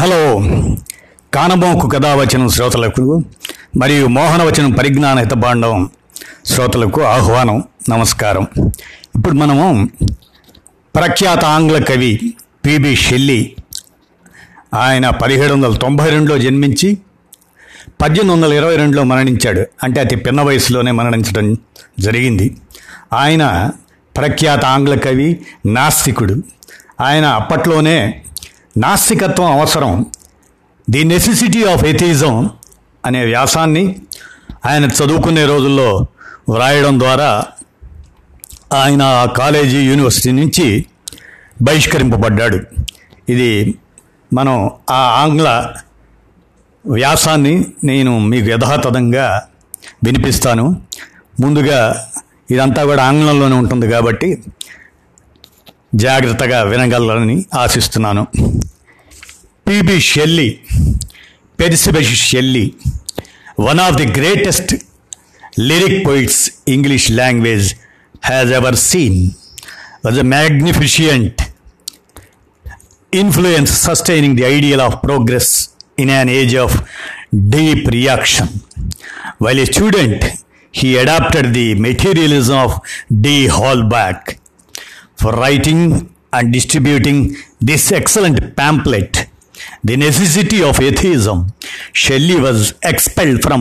Hello కానమోకు కథావచనం శ్రోతలకు మరియు మోహనవచనం పరిజ్ఞాన హితభాండం శ్రోతలకు ఆహ్వానం, నమస్కారం. ఇప్పుడు మనము ప్రఖ్యాత ఆంగ్ల కవి పిబి షెల్లీ, ఆయన 1792లో జన్మించి 1822లో మరణించాడు. అంటే అతి పిన్న వయసులోనే మరణించడం జరిగింది. ఆయన ప్రఖ్యాత ఆంగ్ల కవి, నాస్తికుడు. ఆయన అప్పట్లోనే నాస్తికత్వం అవసరం, ది నెసెసిటీ ఆఫ్ ఏథిజం అనే వ్యాసాన్ని ఆయన చదువుకునే రోజుల్లో వ్రాయడం ద్వారా ఆయన కాలేజీ యూనివర్సిటీ నుంచి బహిష్కరింపబడ్డాడు. ఇది మనం ఆ ఆంగ్ల వ్యాసాన్ని నేను మీకు యథాతథంగా వినిపిస్తాను. ముందుగా ఇదంతా కూడా ఆంగ్లంలోనే ఉంటుంది కాబట్టి జాగ్రత్తగా వినగలని ఆశిస్తున్నాను. P B Shelley, Percy Bysshe Shelley, one of the greatest lyric poets English language has ever seen, was a magnificent influence sustaining the ideal of progress in an age of deep reaction. While a student he adopted the materialism of d'Holbach. For writing and distributing this excellent pamphlet, The Necessity of Atheism, Shelley was expelled from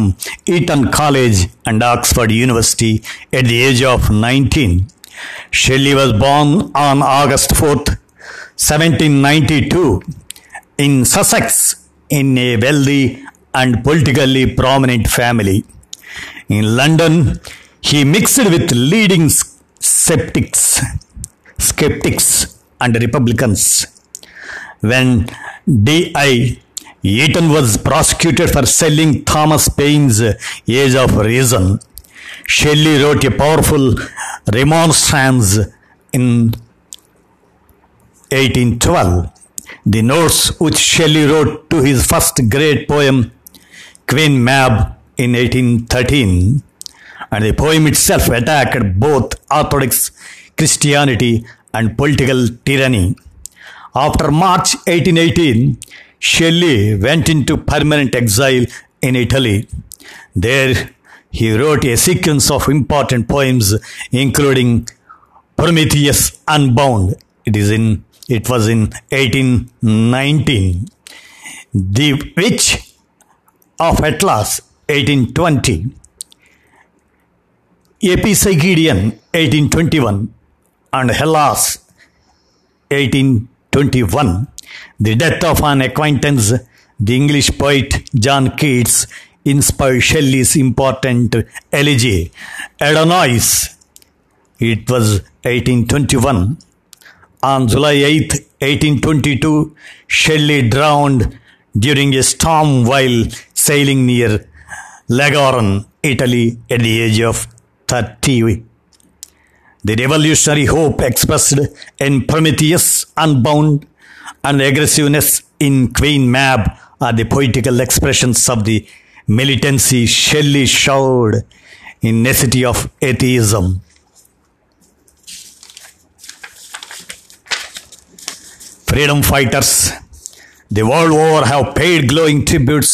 Eton College and Oxford University at the age of 19. Shelley was born on August 4th, 1792, in Sussex, in a wealthy and politically prominent family. In London, he mixed with leading skeptics and Republicans. When D.I. Eaton was prosecuted for selling Thomas Paine's Age of Reason, Shelley wrote a powerful remonstrance in 1812. The notes which Shelley wrote to his first great poem, Queen Mab, in 1813, and the poem itself attacked both orthodox Christianity and political tyranny. After March 1818, Shelley went into permanent exile in Italy. There he wrote a sequence of important poems, including Prometheus Unbound. It was in 1819, The Witch of Atlas 1820, Epipsychidion 1821, and Hellas 1821. The death of an acquaintance, the English poet John Keats, inspired Shelley's important elegy, Adonais. It was 1821. On July 8, 1822, Shelley drowned during a storm while sailing near Leghorn, Italy, at the age of 30. The revolutionary hope expressed in Prometheus Unbound and aggressiveness in Queen Mab are the poetical expressions of the militancy Shelley showed in Necessity of Atheism. Freedom fighters the world over have paid glowing tributes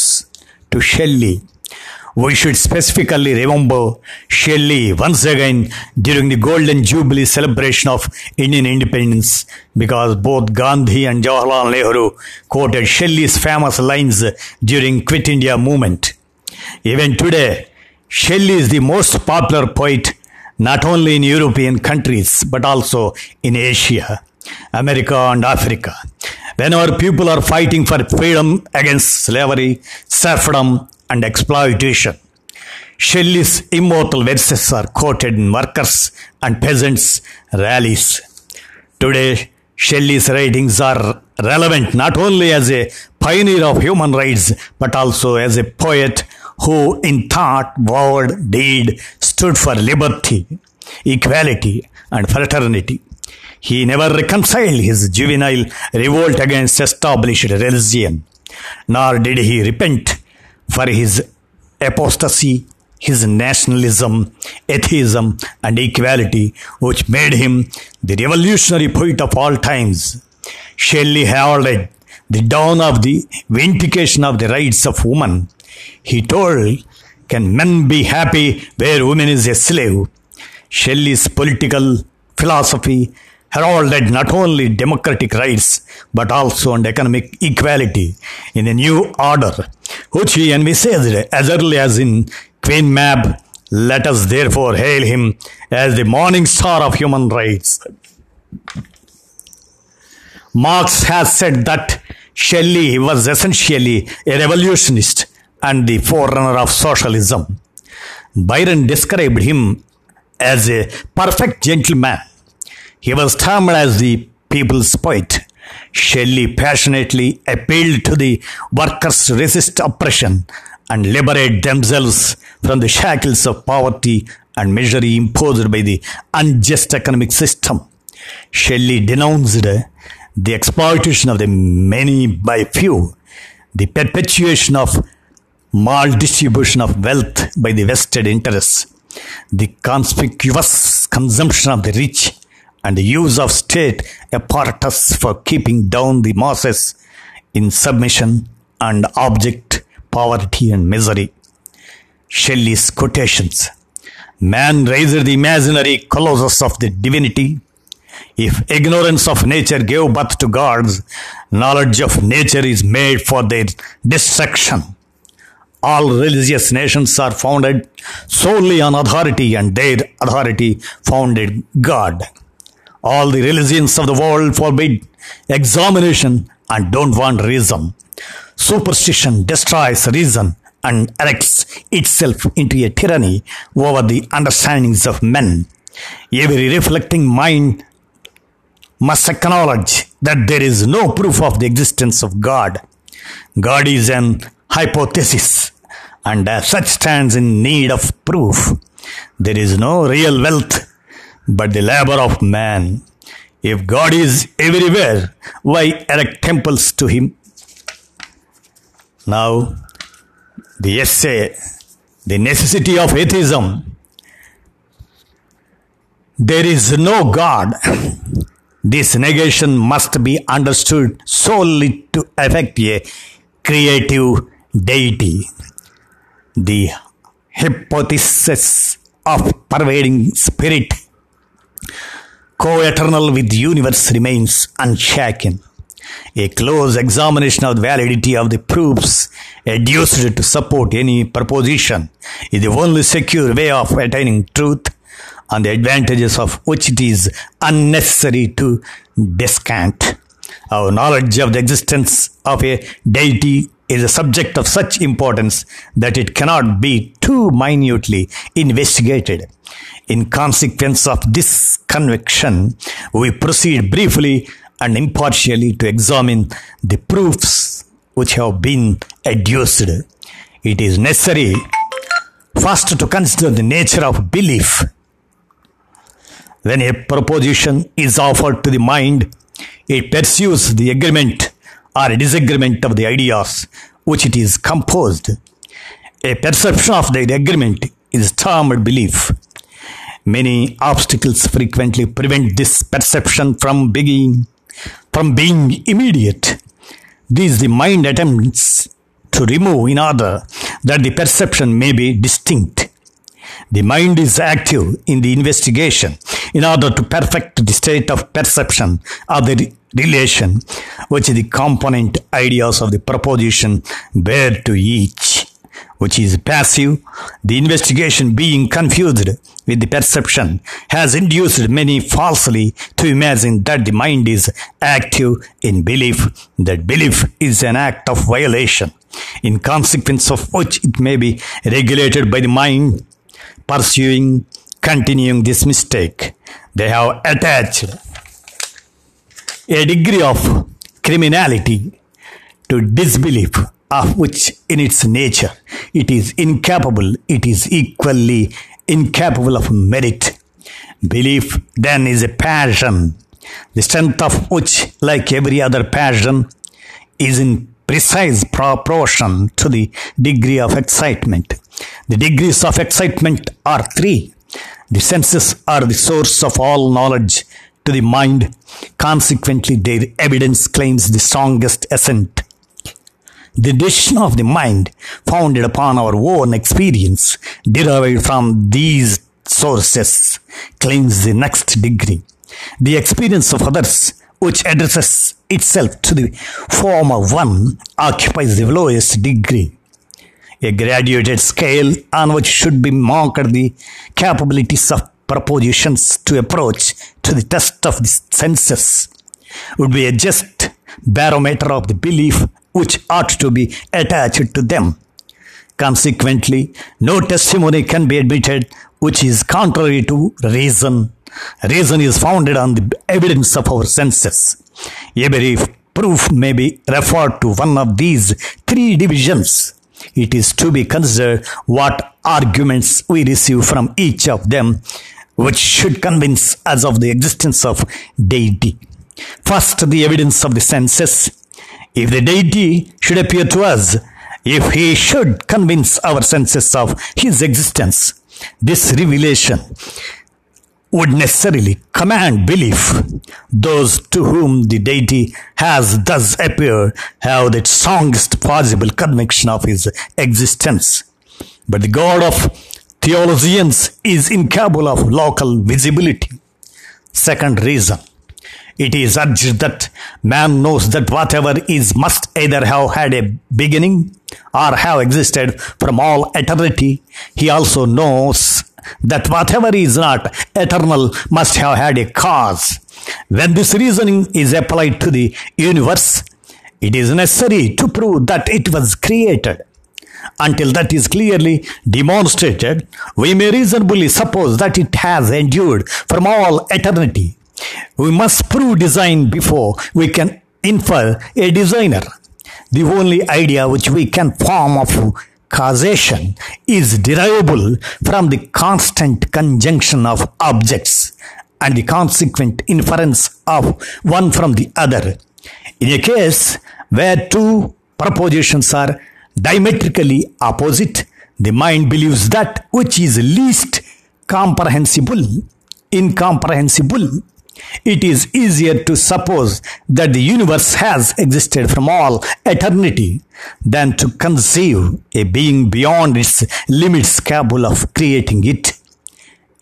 to Shelley. We should specifically remember Shelley once again during the Golden Jubilee celebration of Indian independence, because both Gandhi and Jawaharlal Nehru quoted Shelley's famous lines during Quit India movement. Even today, Shelley is the most popular poet not only in European countries but also in Asia, America and Africa. Whenever people are fighting for freedom against slavery, serfdom, and exploitation, Shelley's immortal verses are quoted in workers' and peasants' rallies. Today, Shelley's writings are relevant not only as a pioneer of human rights, but also as a poet who in thought, word, deed stood for liberty, equality, and fraternity. He never reconciled his juvenile revolt against established religion, nor did he repent for his apostasy, his nationalism, atheism, and equality, which made him the revolutionary poet of all times. Shelley heralded the dawn of the vindication of the rights of woman, he told, "Can men be happy where woman is a slave?" Shelley's political philosophy heralded not only democratic rights, but also on economic equality in a new order, which he envisaged as early as in Queen Mab. Let us therefore hail him as the morning star of human rights. Marx has said that Shelley was essentially a revolutionist and the forerunner of socialism. Byron described him as a perfect gentleman. He was termed as the people's poet. Shelley passionately appealed to the workers to resist oppression and liberate themselves from the shackles of poverty and misery imposed by the unjust economic system. Shelley denounced the exploitation of the many by few, the perpetuation of maldistribution of wealth by the vested interests, the conspicuous consumption of the rich, and the use of state apparatus for keeping down the masses in submission and object poverty and misery. Shelley's quotations. Man raised the imaginary colossus of the divinity. If ignorance of nature gave birth to gods, knowledge of nature is made for their destruction. All religious nations are founded solely on authority, and their authority founded God. All the religions of the world forbid examination and don't want reason. Superstition destroys reason and erects itself into a tyranny over the understandings of men. Every reflecting mind must acknowledge that there is no proof of the existence of God. God is an hypothesis, and as such stands in need of proof. There is no real wealth but the labor of man. If God is everywhere, why erect temples to him? Now, the essay, The Necessity of Atheism. There is no God. This negation must be understood solely to affect a creative deity. The hypothesis of pervading spirit, co-eternal with the universe, remains unshaken. A close examination of the validity of the proofs adduced to support any proposition is the only secure way of attaining truth, on the advantages of which it is unnecessary to descant. Our knowledge of the existence of a deity is a subject of such importance that it cannot be too minutely investigated. In consequence of this conviction, we proceed briefly and impartially to examine the proofs which have been adduced. It is necessary first to consider the nature of belief. When a proposition is offered to the mind, it pursues the agreement or disagreement of the ideas which it is composed. A perception of their agreement is termed belief. Many obstacles frequently prevent this perception from being immediate. These the mind attempts to remove in order that the perception may be distinct. The mind is active in the investigation in order to perfect the state of perception of the relation which the component ideas of the proposition bear to each, which is passive. The investigation, being confused with the perception, has induced many falsely to imagine that the mind is active in belief, that belief is an act of violation, in consequence of which it may be regulated by the mind. Continuing this mistake, they have attached a degree of criminality to disbelief, of which in its nature it is incapable, it is equally incapable of merit. Belief then is a passion, the strength of which, like every other passion, is in precise proportion to the degree of excitement. The degrees of excitement are three. The senses are the source of all knowledge to the mind. Consequently, their evidence claims the strongest assent. The decision of the mind, founded upon our own experience, derived from these sources, claims the next degree. The experience of others, which addresses itself to the former one, occupies the lowest degree. A graduated scale on which should be marked the capabilities of propositions to approach to the test of the senses would be a just barometer of the belief which ought to be attached to them. Consequently, no testimony can be admitted which is contrary to reason. Reason is founded on the evidence of our senses. A brief proof may be referred to one of these three divisions. It is to be considered what arguments we receive from each of them, which should convince us of the existence of deity. First, the evidence of the senses. If the deity should appear to us, if he should convince our senses of his existence, this revelation would necessarily command belief. Those to whom the deity has thus appeared have the strongest possible conviction of his existence. But the God of theologians is incapable of local visibility. Second reason, it is urged that man knows that whatever is must either have had a beginning or have existed from all eternity. He also knows that whatever is not eternal must have had a cause. When this reasoning is applied to the universe, it is necessary to prove that it was created. Until that is clearly demonstrated, we may reasonably suppose that it has endured from all eternity. We must prove design before we can infer a designer. The only idea which we can form of causation is derivable from the constant conjunction of objects and the consequent inference of one from the other. In a case where two propositions are diametrically opposite, the mind believes that which is least incomprehensible. It is easier to suppose that the universe has existed from all eternity than to conceive a being beyond its limits capable of creating it.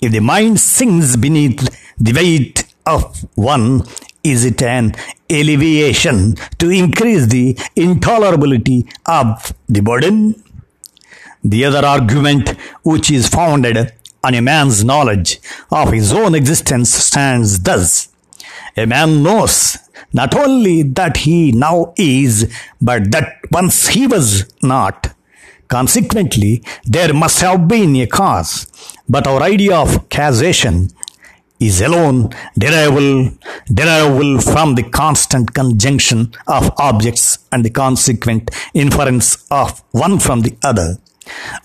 If the mind sinks beneath the weight of one, is it an alleviation to increase the intolerability of the burden? The other argument, which is founded on a man's knowledge of his own existence, stands thus. A man knows not only that he now is, but that once he was not. Consequently, there must have been a cause. But our idea of causation is alone derivable from the constant conjunction of objects and the consequent inference of one from the other.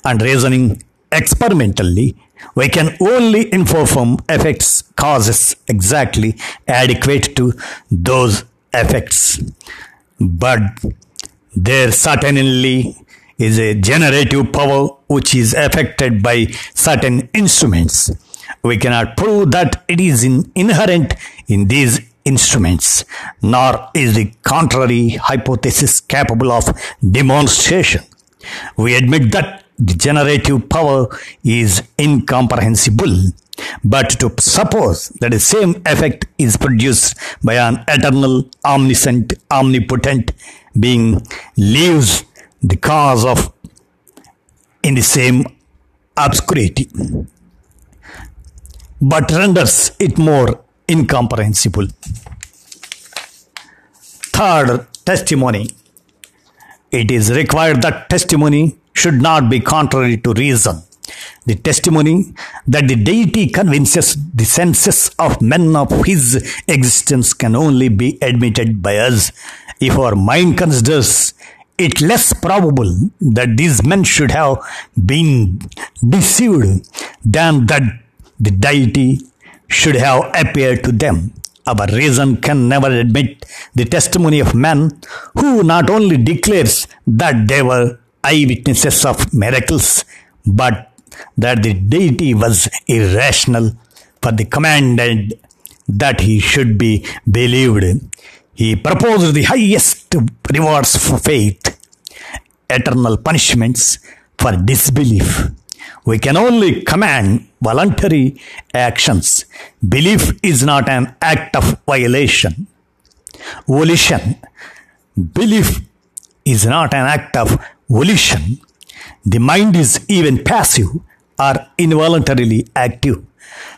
And reasoning experimentally, we can only infer from effects causes exactly adequate to those effects. But there certainly is a generative power which is affected by certain instruments. We cannot prove that it is inherent in these instruments, nor is the contrary hypothesis capable of demonstration. We admit that the generative power is incomprehensible, but to suppose that the same effect is produced by an eternal, omniscient, omnipotent being leaves the cause of in the same obscurity, but renders it more incomprehensible. Third, testimony. It is required that testimony should not be contrary to reason. The testimony that the deity convinces the senses of men of his existence can only be admitted by us if our mind considers it less probable that these men should have been deceived than that the deity should have appeared to them. Our reason can never admit the testimony of men who not only declares that they were eyewitnesses of miracles, but that the deity was irrational, for the command and that he should be believed. He proposed the highest rewards for faith, eternal punishments for disbelief. We can only command voluntary actions. Belief is not an act of volition. Belief is not an act of volition. The mind is even passive or involuntarily active.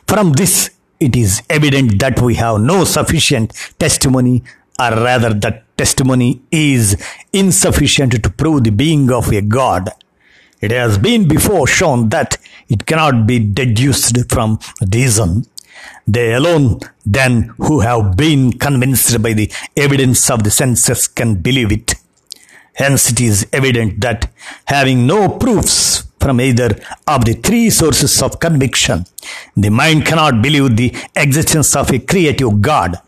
From this, it is evident that we have no sufficient testimony, or rather that testimony is insufficient to prove the being of a God. It has been before shown that it cannot be deduced from reason. They alone, then, who have been convinced by the evidence of the senses can believe it. Hence, it is evident that having no proofs from either of the three sources of conviction, the mind cannot believe the existence of a creative God.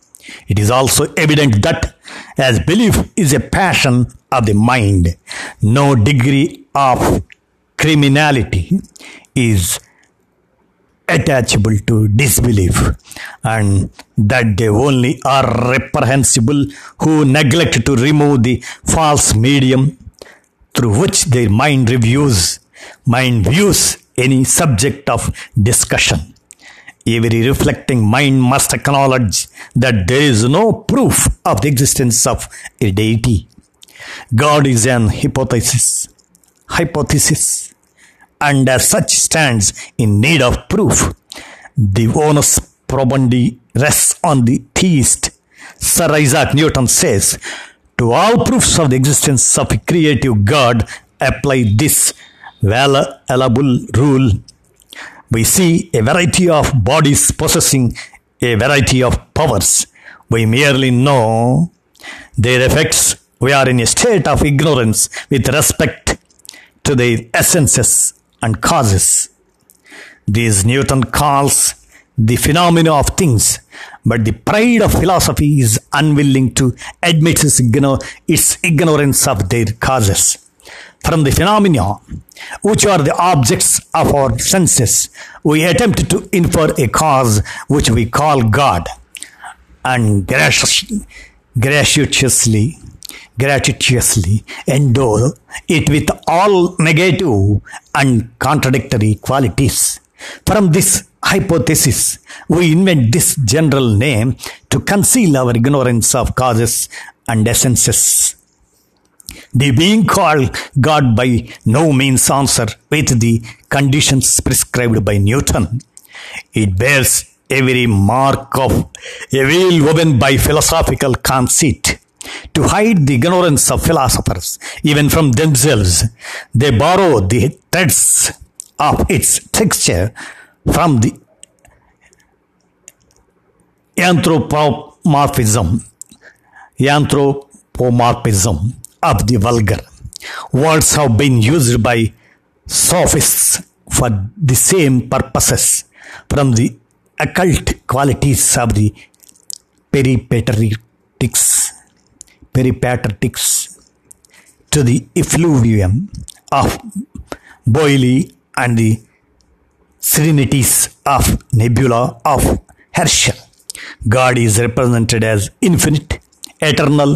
It is also evident that as belief is a passion of the mind, no degree of criminality is attachable to disbelief, and that they only are reprehensible who neglect to remove the false medium through which their mind views any subject of discussion. Every reflecting mind must acknowledge that there is no proof of the existence of a deity. God is an hypothesis, and as such stands in need of proof. The onus probandi rests on the theist. Sir Isaac Newton says, "To all proofs of the existence of a creative God, apply this valuable rule. We see a variety of bodies possessing a variety of powers. We merely know their effects. We are in a state of ignorance with respect to their essences and causes." These Newton calls the phenomena of things, but the pride of philosophy is unwilling to admit its ignorance of their causes. From the phenomena, which are the objects of our senses, we attempt to infer a cause which we call God, and gratuitously endow it with all negative and contradictory qualities. From this hypothesis, we invent this general name to conceal our ignorance of causes and essences. The being called God by no means answers with the conditions prescribed by Newton. It bears every mark of a veil woven by philosophical conceit to hide the ignorance of philosophers, even from themselves. They borrow the threads of its texture from the anthropomorphism of the vulgar. Words have been used by sophists for the same purposes. From the occult qualities of the peripateretics to the effluvium of Boyle and the serenities of nebula of Herschel. God is represented as infinite, eternal,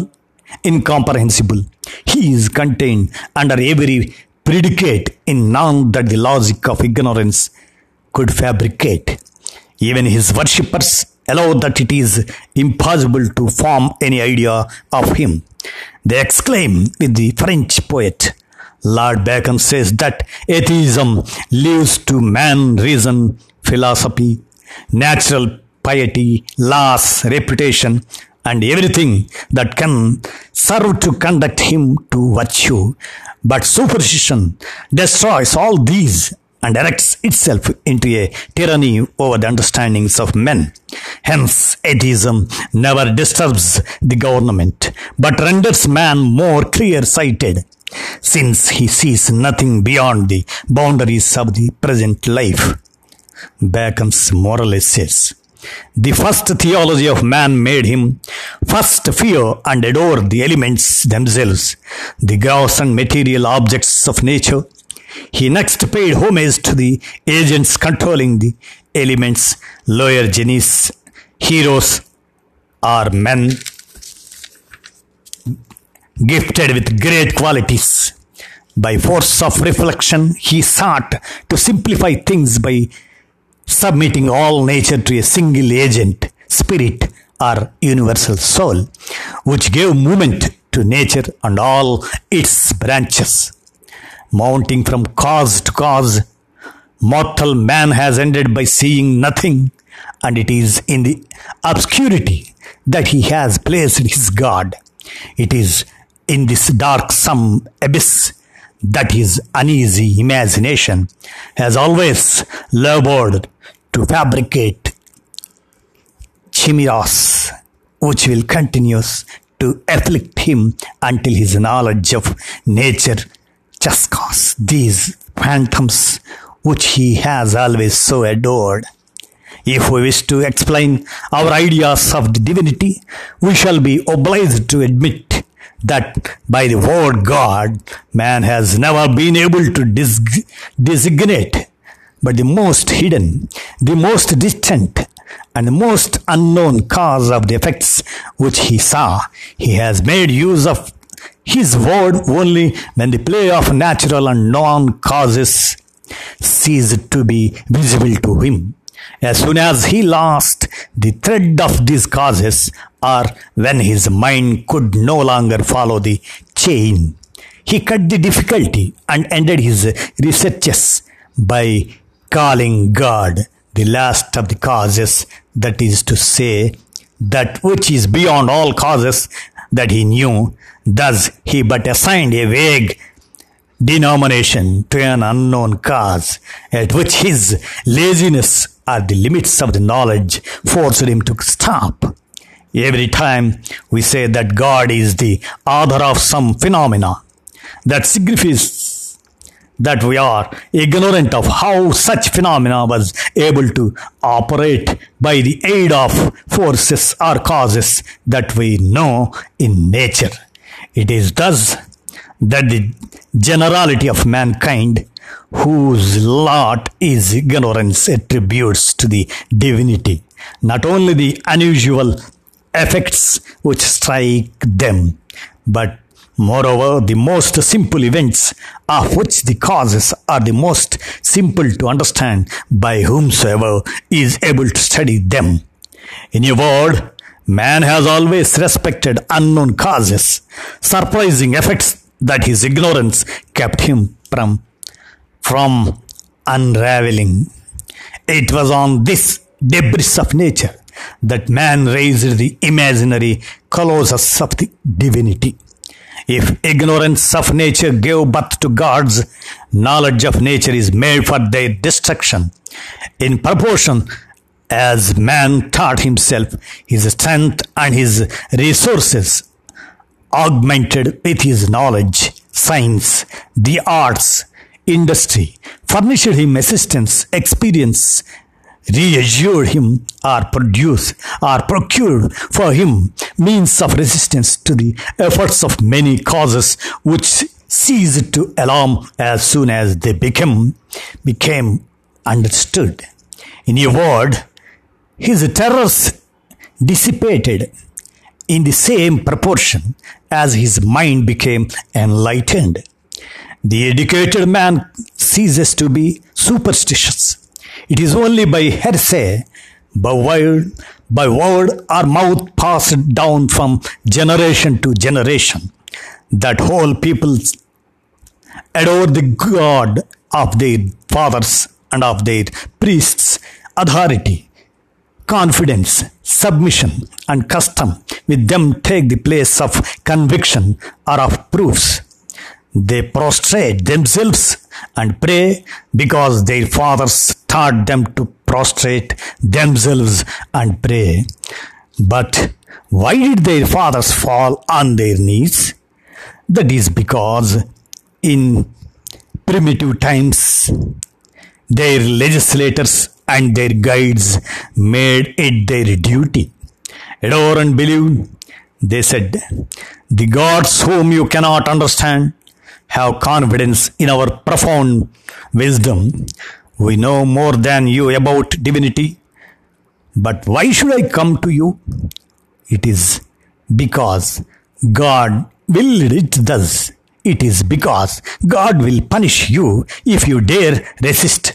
incomprehensible. He is contained under every predicate in none that the logic of ignorance could fabricate. Even his worshippers allow that it is impossible to form any idea of him. They exclaim with the French poet Lord Bacon says that atheism leaves to man reason, philosophy, natural piety, laws, reputation, and everything that can serve to conduct him to virtue. But superstition destroys all these and erects itself into a tyranny over the understandings of men. Hence, atheism never disturbs the government, but renders man more clear-sighted, since he sees nothing beyond the boundaries of the present life. Bacon's moral says, "The first theology of man made him first fear and adore the elements themselves, the gross and material objects of nature. He next paid homage to the agents controlling the elements, lower genies, heroes are men gifted with great qualities. By force of reflection, he sought to simplify things by submitting all nature to a single agent, spirit or universal soul, which gave movement to nature and all its branches. Mounting from cause to cause, mortal man has ended by seeing nothing, and it is in the obscurity that he has placed his God. It is in this dark some abyss that his uneasy imagination has always labored to fabricate chimeras, which will continue to afflict him until his knowledge of nature chaskas these phantoms which he has always so adored. If we wish to explain our ideas of divinity, we shall be obliged to admit that by the word God, man has never been able to designate but the most hidden, the most distant, and the most unknown cause of the effects which he saw. He has made use of his word only when the play of natural and known causes ceased to be visible to him. As soon as he lost the thread of these causes, or when his mind could no longer follow the chain, he cut the difficulty and ended his researches by calling God the last of the causes, that is to say, that which is beyond all causes that he knew. Thus he but assigned a vague denomination to an unknown cause, at which his laziness or the limits of the knowledge forced him to stop. Every time we say that God is the author of some phenomena, that signifies that we are ignorant of how such phenomena was able to operate by the aid of forces or causes that we know in nature. It is thus that the generality of mankind, whose lot is ignorance, attributes to the divinity not only the unusual effects which strike them, but moreover the most simple events, of which the causes are the most simple to understand by whomsoever is able to study them. In a word, man has always respected unknown causes, surprising effects that his ignorance kept him from unraveling. It was on this debris of nature that man raised the imaginary colossus of the divinity. If ignorance of nature gave birth to gods, knowledge of nature is made for their destruction. In proportion as man taught himself, his strength and his resources augmented with his knowledge, science, the arts, industry furnished him assistance, experience reassured him or procured for him means of resistance to the efforts of many causes which ceased to alarm as soon as they became understood. In a word, his terrors dissipated in the same proportion as his mind became enlightened. The educated man ceases to be superstitious. It is only by hearsay, by word or mouth passed down from generation to generation, that whole peoples adore the God of their fathers and of their priests, authority, confidence, submission, and custom with them take the place of conviction or of proofs. They prostrate themselves and pray because their fathers taught them to prostrate themselves and pray. But why did their fathers fall on their knees? That is because in primitive times, their legislators and their guides made it their duty. Adore and believe, they said, the gods whom you cannot understand. Have confidence in our profound wisdom. We know more than you about divinity. But why should I come to you? It is because God willed it thus. It is because God will punish you if you dare resist.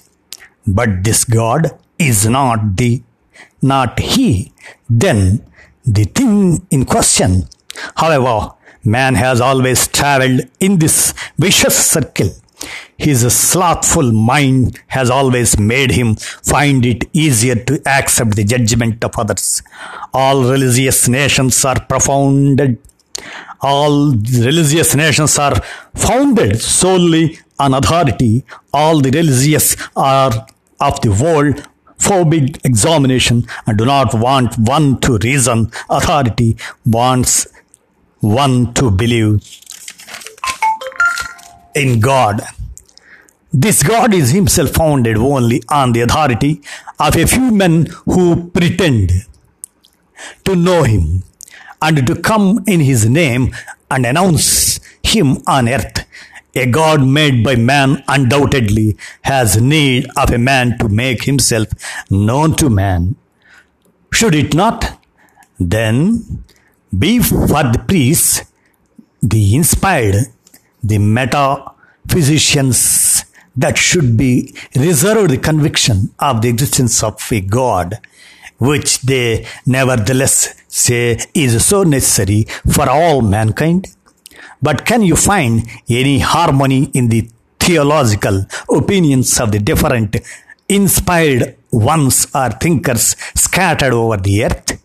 But this God is not he. Then the thing in question. However, man has always travelled in this vicious circle. His slothful mind has always made him find it easier to accept the judgment of others. All religious nations are founded solely on authority. All the religious are of the world forbid examination and do not want one to reason. Authority wants one to believe in God. This God is himself founded only on the authority of a few men who pretend to know him and to come in his name and announce him on earth. A God made by man undoubtedly has need of a man to make himself known to man. Should it not, then, be for the priests, the inspired, the metaphysicians that should be reserved the conviction of the existence of a God, which they nevertheless say is so necessary for all mankind? But can you find any harmony in the theological opinions of the different inspired ones or thinkers scattered over the earth?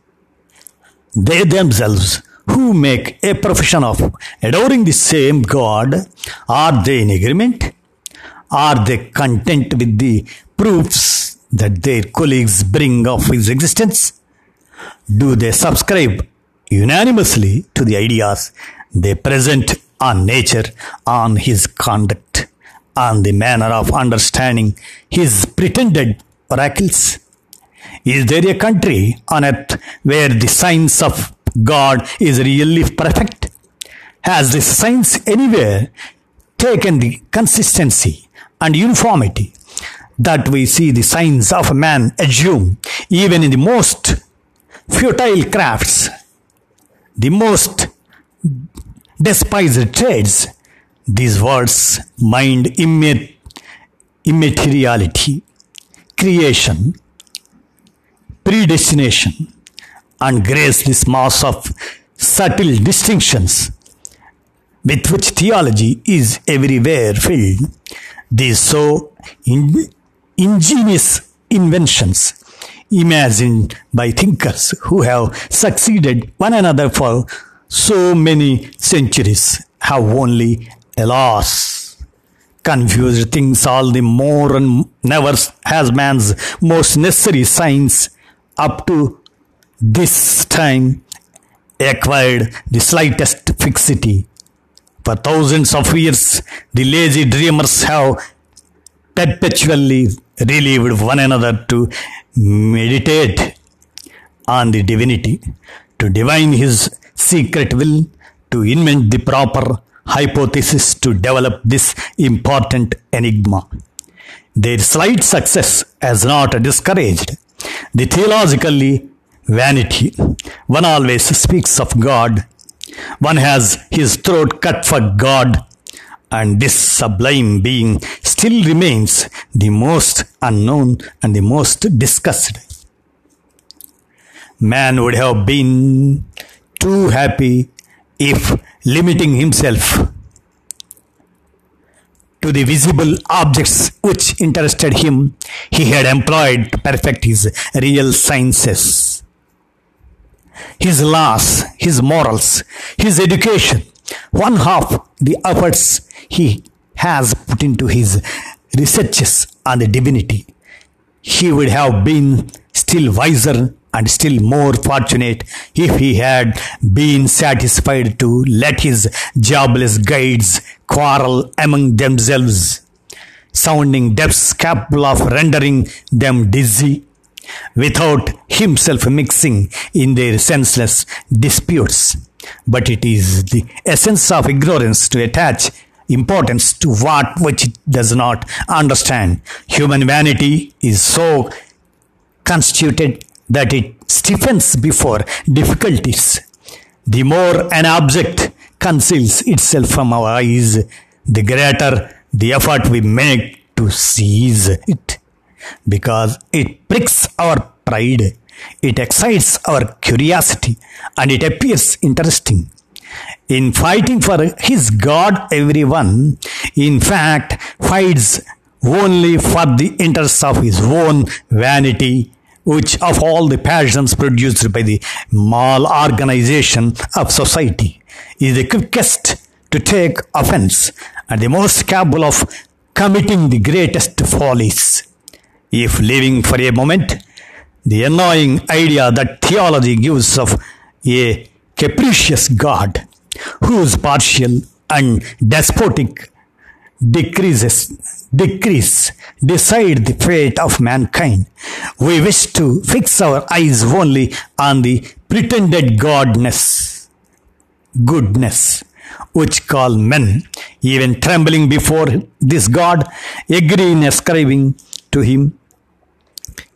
They themselves, who make a profession of adoring the same God, are they in agreement? Are they content with the proofs that their colleagues bring of his existence? Do they subscribe unanimously to the ideas they present on nature, on his conduct, on the manner of understanding his pretended oracles? Is there a country on earth where the science of God is really perfect? Has this science anywhere taken the consistency and uniformity that we see the science of man assume even in the most futile crafts, the most despised trades? These words, mind, immateriality, creation, predestination, and graceless mass of subtle distinctions with which theology is everywhere filled, these so ingenious inventions imagined by thinkers who have succeeded one another for so many centuries have only, alas, confused things all the more, and never has man's most necessary science up to this time acquired the slightest fixity. For thousands of years, the lazy dreamers have perpetually relieved one another to meditate on the divinity, to divine his secret will, to invent the proper hypothesis, to develop this important enigma. Their slight success has not discouraged the theologically vanity. One always speaks of God. One has his throat cut for God. And this sublime being still remains the most unknown and the most discussed. Man would have been too happy if limiting himself to the visible objects which interested him, he had employed to perfect his real sciences, his laws, his morals, his education. One half the efforts he has put into his researches on the divinity, he would have been still wiser and still more fortunate if he had been satisfied to let his jobless guides quarrel among themselves, sounding deaf's capable of rendering them dizzy, without himself mixing in their senseless disputes. But it is the essence of ignorance to attach importance to what which it does not understand. Human vanity is so constituted that it stiffens before difficulties. The more an object conceals itself from our eyes, the greater the effort we make to seize it, because it pricks our pride, it excites our curiosity, and it appears interesting. In fighting for his God, everyone, in fact, fights only for the interests of his own vanity, which of all the passions produced by the mal-organization of society is the quickest to take offense and the most capable of committing the greatest follies. If leaving for a moment the annoying idea that theology gives of a capricious God, whose partial and despotic decrees decide the fate of mankind, we wish to fix our eyes only on the pretended goodness, which call men, even trembling before this God, agree in ascribing to him,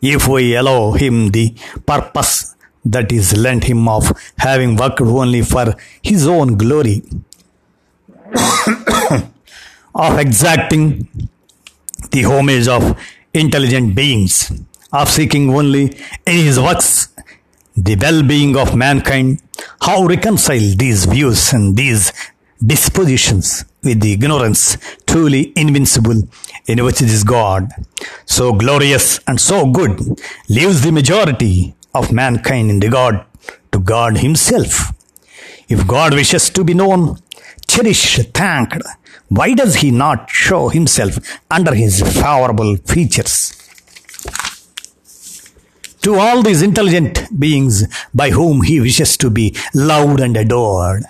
if we allow him the purpose that is lent him of having worked only for his own glory, of exacting the homage of intelligent beings, of seeking only in his works the well-being of mankind. How reconcile these views and these dispositions with the ignorance truly invincible in which this God, so glorious and so good, leaves the majority of mankind in regard to God himself? If God wishes to be known, cherished, thanked, why does he not show himself under his favorable features to all these intelligent beings by whom he wishes to be loved and adored?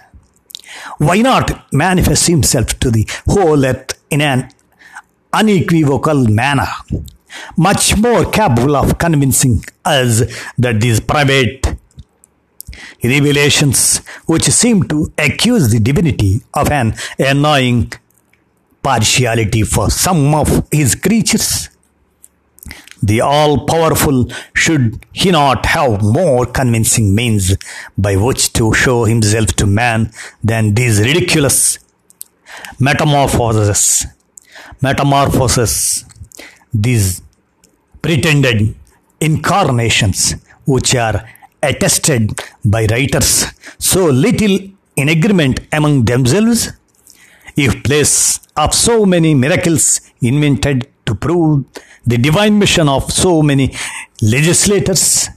Why not manifest himself to the whole earth in an unequivocal manner, much more capable of convincing us that these private revelations, which seem to accuse the divinity of an annoying partiality for some of his creatures, the all-powerful, should he not have more convincing means by which to show himself to man than these ridiculous metamorphoses, these pretended incarnations, which are attested by writers so little in agreement among themselves, if place of so many miracles invented to prove the divine mission of so many legislators,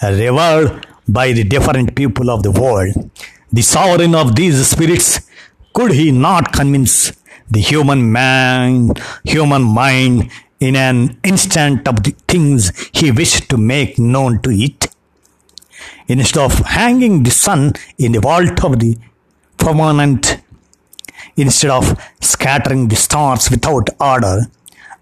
revered by the different people of the world, the sovereign of these spirits, could he not convince the human mind in an instant of the things he wished to make known to it? Instead of hanging the sun in the vault of the firmament, instead of scattering the stars without order,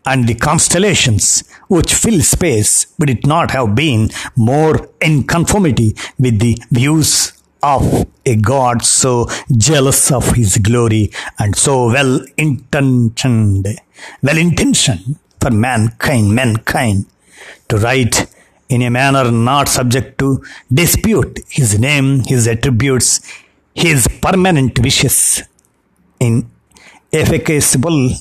and the constellations which fill space, would it not have been more in conformity with the views of a God so jealous of his glory and so well-intentioned for mankind, to write in a manner not subject to dispute his name, his attributes, his permanent wishes, in effaceable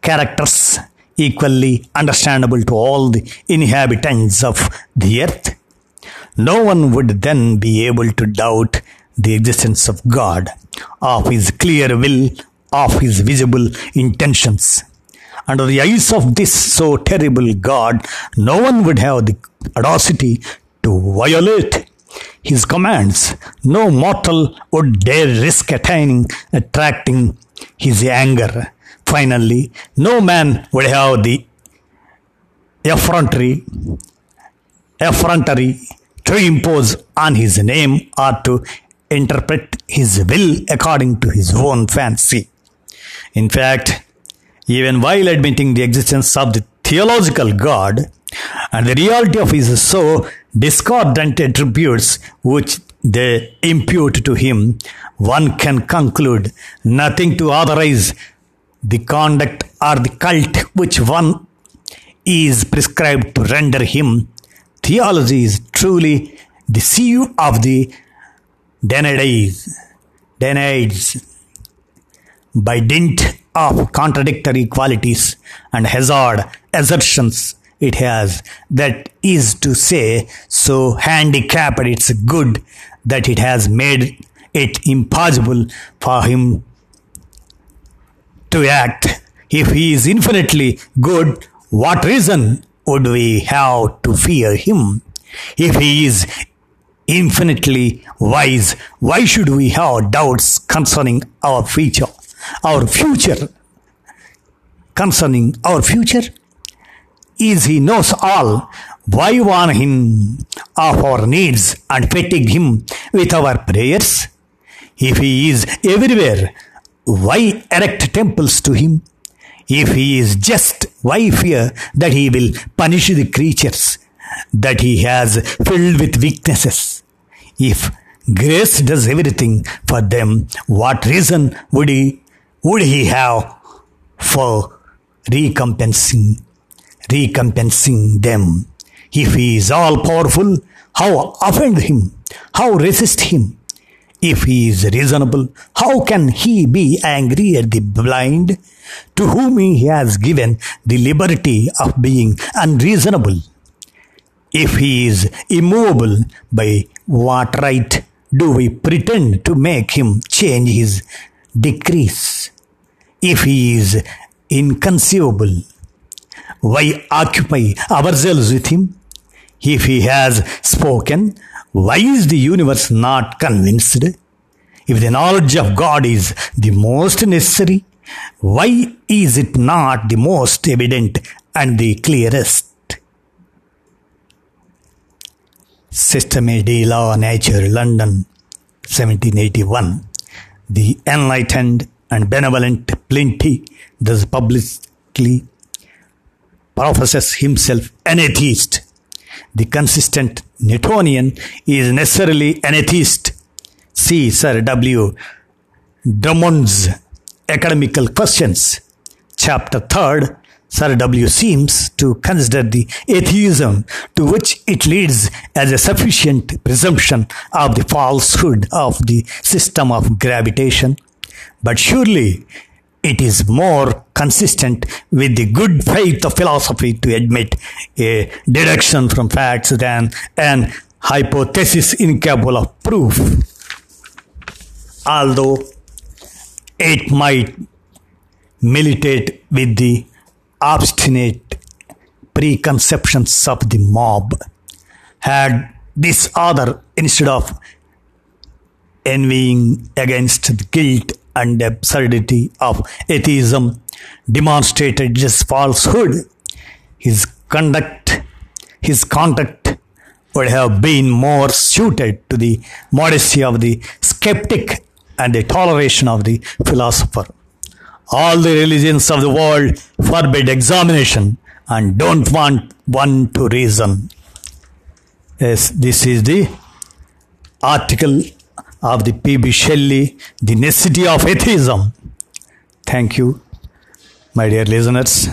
characters equally understandable to all the inhabitants of the earth? No one would then be able to doubt the existence of God, of his clear will, of his visible intentions. Under the eyes of this so terrible God, no one would have the audacity to violate his commands. No mortal would dare risk attracting his anger. Finally, no man would have the effrontery to impose on his name or to interpret his will according to his own fancy. In fact, even while admitting the existence of the theological God and the reality of his so discordant attributes which they impute to him, one can conclude nothing to authorize the conduct or the cult which one is prescribed to render him theology is truly the sieve of the Danaides. By dint of contradictory qualities and hazard assertions it has, that is to say, so handicapped its good that it has made it impossible for him to act. If he is infinitely good, what reason would we have to fear him? If he is infinitely wise, why should we have doubts concerning our future? Is he knows all, why warn him of our needs and fatigue him with our prayers? If he is everywhere, why erect temples to him? If he is just, why fear that he will punish the creatures that he has filled with weaknesses? If grace does everything for them, what reason would he have for recompensing them? If he is all-powerful, how offend him? How resist him? If he is reasonable, how can he be angry at the blind, to whom he has given the liberty of being unreasonable? If he is immovable, by what right do we pretend to make him change his decrees? If he is inconceivable, why occupy ourselves with him? If he has spoken, why is the universe not convinced? If the knowledge of God is the most necessary, why is it not the most evident and the clearest? Systeme de la Nature, London, 1781. The enlightened and benevolent Plinty thus publicly professes himself an atheist. The consistent Newtonian is necessarily an atheist. See Sir W. Drummond's Academical Questions, Chapter 3rd. Sir W. seems to consider the atheism to which it leads as a sufficient presumption of the falsehood of the system of gravitation, but surely it is more consistent with the good faith of philosophy to admit a deduction from facts than an hypothesis incapable of proof, although it might militate with the obstinate preconceptions of the mob. Had this other, instead of envying against the guilt and absurdity of atheism, demonstrated his falsehood, his conduct would have been more suited to the modesty of the skeptic and the toleration of the philosopher. All the religions of the world forbid examination and don't want one to reason. Yes, this is the article of the P. B. Shelley, The Necessity of Atheism. Thank you, my dear listeners.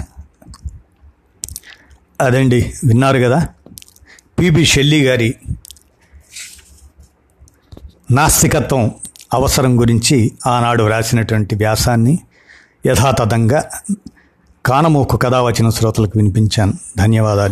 Adandi, vinnaru kada, P. B. Shelley gari నాస్తికత్వం అవసరం గురించి ఆనాడు వ్రాసినటువంటి వ్యాసాన్ని యథాతథంగా కానమోకు కథ వచ్చిన శ్రోతలకు వినిపించాను. ధన్యవాదాలు.